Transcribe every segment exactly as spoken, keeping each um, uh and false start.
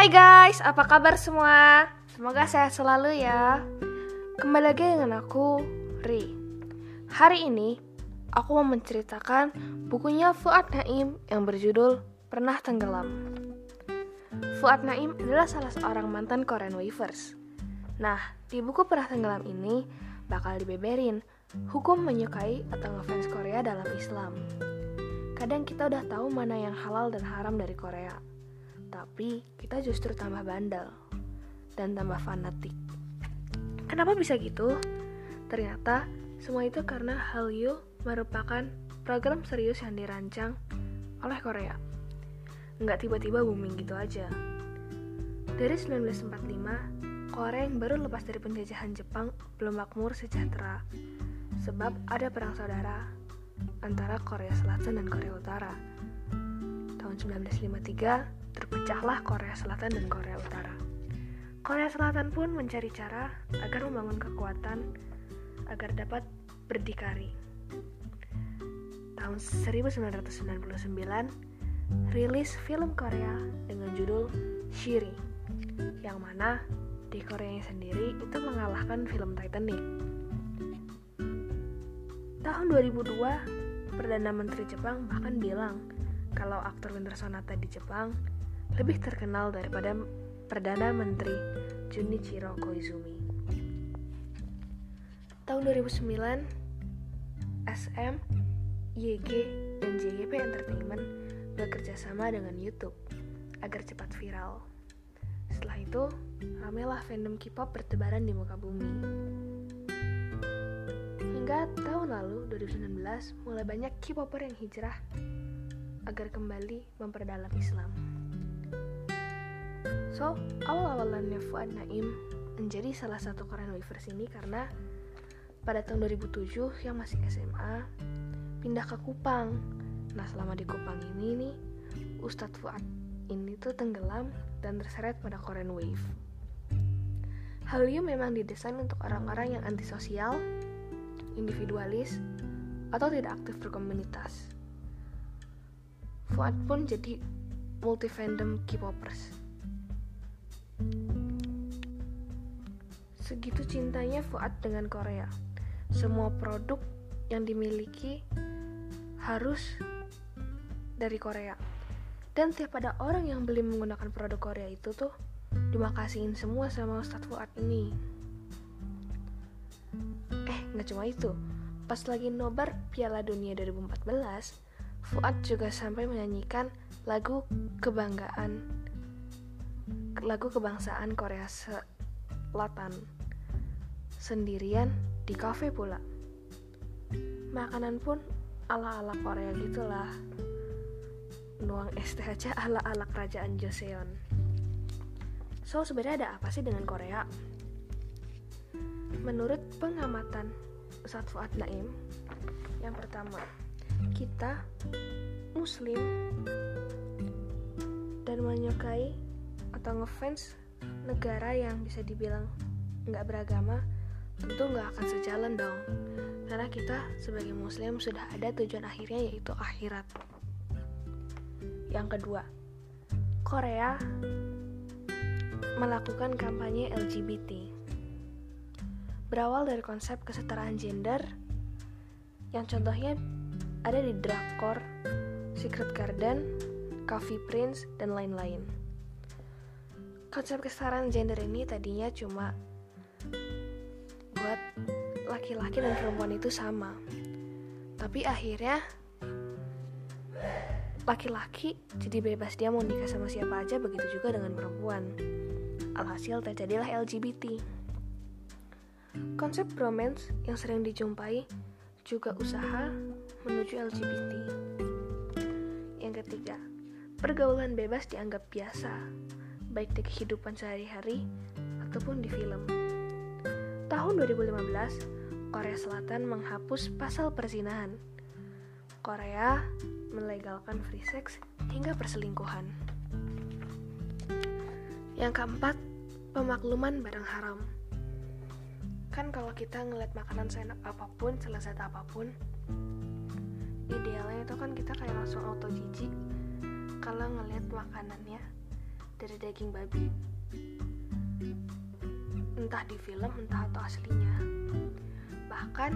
Hai guys, apa kabar semua? Semoga sehat selalu ya. Kembali lagi dengan aku, Ri. Hari ini, aku mau menceritakan bukunya Fuad Naim yang berjudul Pernah Tenggelam. Fuad Naim adalah salah seorang mantan Korean Wavers. Nah, di buku Pernah Tenggelam ini bakal dibeberin hukum menyukai atau ngefans Korea dalam Islam. Kadang kita udah tahu mana yang halal dan haram dari Korea, tapi kita justru tambah bandel dan tambah fanatik. Kenapa bisa gitu? Ternyata semua itu karena Hallyu merupakan program serius yang dirancang oleh Korea. Nggak tiba-tiba booming gitu aja. Dari sembilan belas empat puluh lima, Korea yang baru lepas dari penjajahan Jepang belum makmur sejahtera, sebab ada perang saudara antara Korea Selatan dan Korea Utara. Tahun sembilan belas lima puluh tiga, terpecahlah Korea Selatan dan Korea Utara. Korea Selatan pun mencari cara agar membangun kekuatan agar dapat berdikari. Tahun seribu sembilan ratus sembilan puluh sembilan rilis film Korea dengan judul Shiri, yang mana di Koreanya sendiri itu mengalahkan film Titanic. Tahun dua ribu dua, Perdana Menteri Jepang bahkan bilang kalau aktor Winter Sonata di Jepang lebih terkenal daripada Perdana Menteri Junichiro Koizumi. Tahun dua ribu sembilan, S M, Y G, dan J Y P Entertainment bekerja sama dengan YouTube agar cepat viral. Setelah itu, ramailah fandom K-pop bertebaran di muka bumi. Hingga tahun lalu, dua ribu sembilan belas, mulai banyak K-popper yang hijrah agar kembali memperdalam Islam. So, awal-awalannya Fuad Naim menjadi salah satu Korean Wavers ini karena pada tahun dua ribu tujuh yang masih S M A pindah ke Kupang. Nah, selama di Kupang ini nih, Ustadz Fuad ini tuh tenggelam dan terseret pada Korean Wave. Hallyu memang didesain untuk orang-orang yang antisosial, individualis, atau tidak aktif berkomunitas. Fuad pun jadi multi-fandom K-popers. Segitu cintanya Fuad dengan Korea, semua produk yang dimiliki harus dari Korea. Dan tiap ada orang yang beli menggunakan produk Korea itu tuh dimakasihin semua sama Ustadz Fuad ini. Eh, gak cuma itu. Pas lagi nobar Piala Dunia dua ribu empat belas, Fuad juga sampai menyanyikan lagu kebanggaan, lagu kebangsaan Korea Selatan sendirian di kafe pula. Makanan pun ala-ala Korea gitulah. Nuang es teh aja ala-ala kerajaan Joseon. So, sebenarnya ada apa sih dengan Korea? Menurut pengamatan Ustadz Fuad Naim, yang pertama, kita muslim dan menyukai atau ngefans negara yang bisa dibilang nggak beragama tentu nggak akan sejalan dong, karena kita sebagai muslim sudah ada tujuan akhirnya, yaitu akhirat. Yang kedua, Korea melakukan kampanye L G B T berawal dari konsep kesetaraan gender yang contohnya ada di Dracor, Secret Garden, Cafe Prince, dan lain-lain. Konsep kesetaraan gender ini tadinya cuma buat laki-laki dan perempuan itu sama, tapi akhirnya laki-laki jadi bebas, dia mau nikah sama siapa aja, begitu juga dengan perempuan. Alhasil terjadilah L G B T. Konsep bromance yang sering dijumpai juga usaha menuju L G B T. Yang ketiga, pergaulan bebas dianggap biasa, baik di kehidupan sehari-hari ataupun di film. Tahun dua ribu lima belas, Korea Selatan menghapus pasal perzinahan. Korea melegalkan free sex hingga perselingkuhan. Yang keempat, pemakluman barang haram. Kan kalau kita ngeliat makanan seenak apapun, selesai apapun, idealnya itu kan kita kayak langsung auto jijik kalau ngeliat makanannya dari daging babi, entah di film entah atau aslinya. Bahkan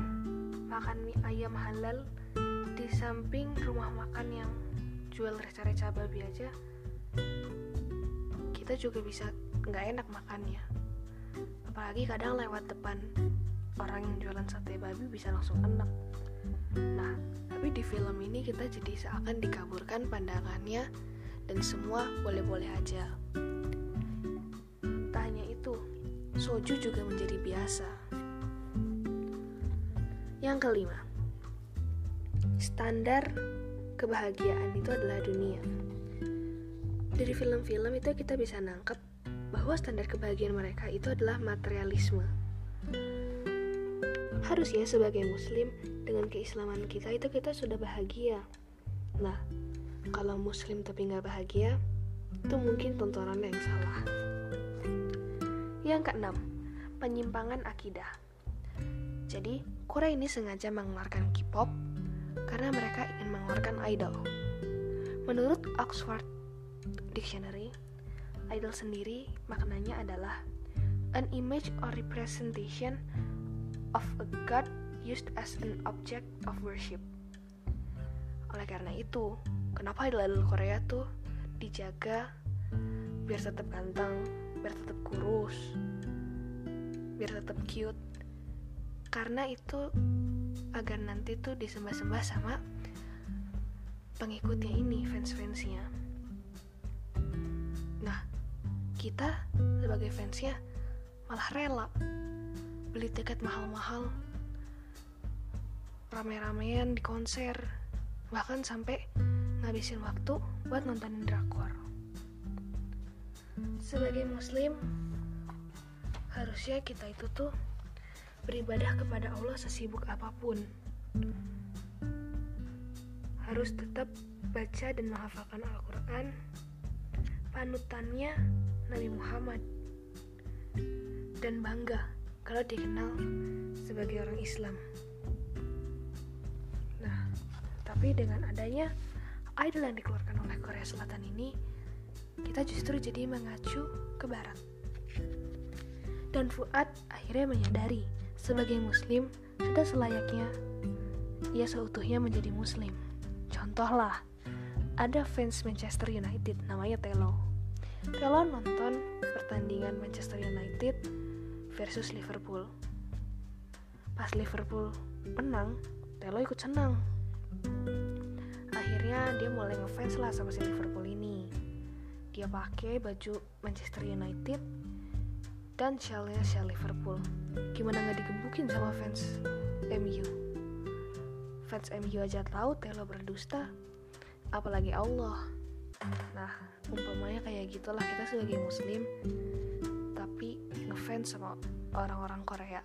makan mie ayam halal di samping rumah makan yang jual reca-reca babi aja kita juga bisa nggak enak makannya, apalagi kadang lewat depan orang yang jualan sate babi bisa langsung enak. Nah, tapi di film ini kita jadi seakan dikaburkan pandangannya dan semua boleh-boleh aja. Tak hanya itu, soju juga menjadi biasa. Yang kelima, standar kebahagiaan itu adalah dunia. Dari film-film itu kita bisa nangkep bahwa standar kebahagiaan mereka itu adalah materialisme. Harusnya sebagai muslim, dengan keislaman kita itu kita sudah bahagia. Nah, kalau muslim tapi gak bahagia, itu mungkin tontonannya yang salah. Yang keenam, penyimpangan akidah. Jadi, Korea ini sengaja mengeluarkan K-pop karena mereka ingin mengeluarkan idol. Menurut Oxford Dictionary, idol sendiri maknanya adalah an image or representation of a god used as an object of worship. Oleh karena itu, kenapa idol-idol Korea tuh dijaga biar tetap ganteng, biar tetap kurus, biar tetap cute? Karena itu agar nanti tuh disembah-sembah sama pengikutnya ini, fans-fansnya. Nah, kita sebagai fansnya malah rela beli tiket mahal-mahal, rame-ramean di konser, bahkan sampai ngabisin waktu buat nontonin Dracor. Sebagai muslim, harusnya kita itu tuh beribadah kepada Allah sesibuk apapun. Harus tetap baca dan menghafalkan Al-Quran, panutannya Nabi Muhammad, dan bangga kalau dikenal sebagai orang Islam. Nah, tapi dengan adanya idol yang dikeluarkan oleh Korea Selatan ini, kita justru jadi mengacu ke barat. Dan Fuad akhirnya menyadari sebagai muslim sudah selayaknya ia seutuhnya menjadi muslim. Contohlah, ada fans Manchester United namanya Telo. Telo nonton pertandingan Manchester United versus Liverpool. Pas Liverpool menang, Telo ikut senang. Akhirnya dia mulai ngefans lah sama si Liverpool ini. Dia pakai baju Manchester United dan shell-nya shell Liverpool. Gimana nggak digebukin sama fans M U? Fans M U aja tahu Telo berdusta, apalagi Allah. Nah, umpamanya kayak gitulah kita sebagai muslim tapi ngefans sama orang-orang Korea.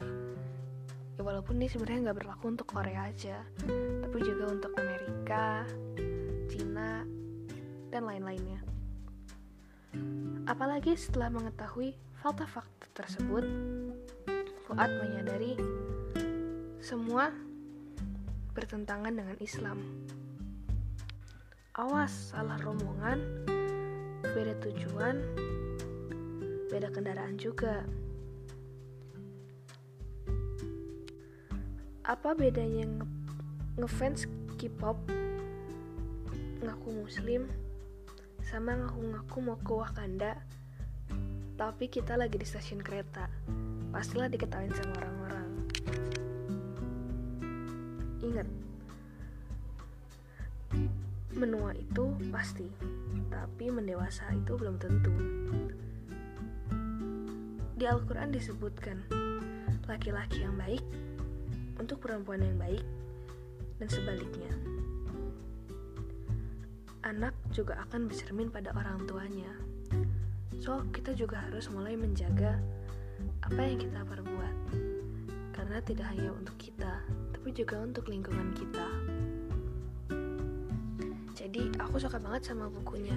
Ya walaupun ini sebenarnya nggak berlaku untuk Korea aja, tapi juga untuk Amerika, Cina, dan lain-lainnya. Apalagi setelah mengetahui fakta-fakta tersebut, Fuad menyadari semua bertentangan dengan Islam. Awas, salah rombongan, beda tujuan, beda kendaraan juga. Apa bedanya nge- ngefans K-pop, ngaku muslim, sama ngaku-ngaku mau ke Wakanda tapi kita lagi di stasiun kereta? Pastilah diketawain sama orang-orang. Ingat, menua itu pasti, tapi mendewasa itu belum tentu. Di Al-Quran disebutkan laki-laki yang baik untuk perempuan yang baik dan sebaliknya. Anak juga akan bercermin pada orang tuanya. So, kita juga harus mulai menjaga apa yang kita perbuat, karena tidak hanya untuk kita, tapi juga untuk lingkungan kita. Jadi, aku suka banget sama bukunya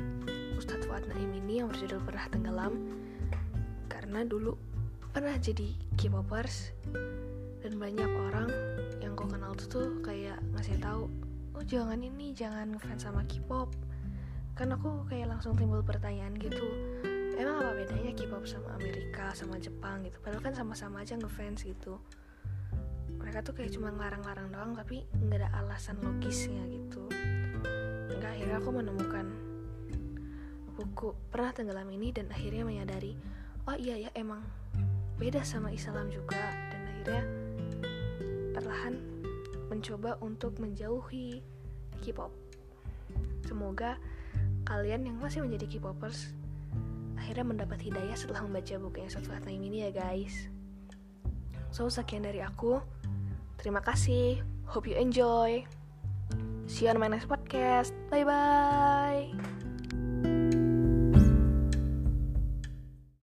Ustadz Fuad Naim ini yang berjudul Pernah Tenggelam, karena dulu pernah jadi K-popers dan banyak orang yang kau kenal tuh tuh kayak ngasih tahu, oh jangan ini, jangan ngefans sama K-pop. Kan aku kayak langsung timbul pertanyaan gitu, emang apa bedanya K-pop sama Amerika sama Jepang gitu, padahal kan sama-sama aja ngefans gitu. Mereka tuh kayak cuma ngelarang-larang doang tapi nggak ada alasan logisnya gitu. Hingga akhirnya aku menemukan buku Pernah Tenggelam Ini dan akhirnya menyadari, oh iya ya emang beda sama Islam juga. Dan akhirnya perlahan mencoba untuk menjauhi K-pop. Semoga kalian yang masih menjadi K-popers akhirnya mendapat hidayah setelah membaca bukunya Fuad Naim ini ya guys. So sekian dari aku, terima kasih, hope you enjoy, see you on my next podcast, bye bye.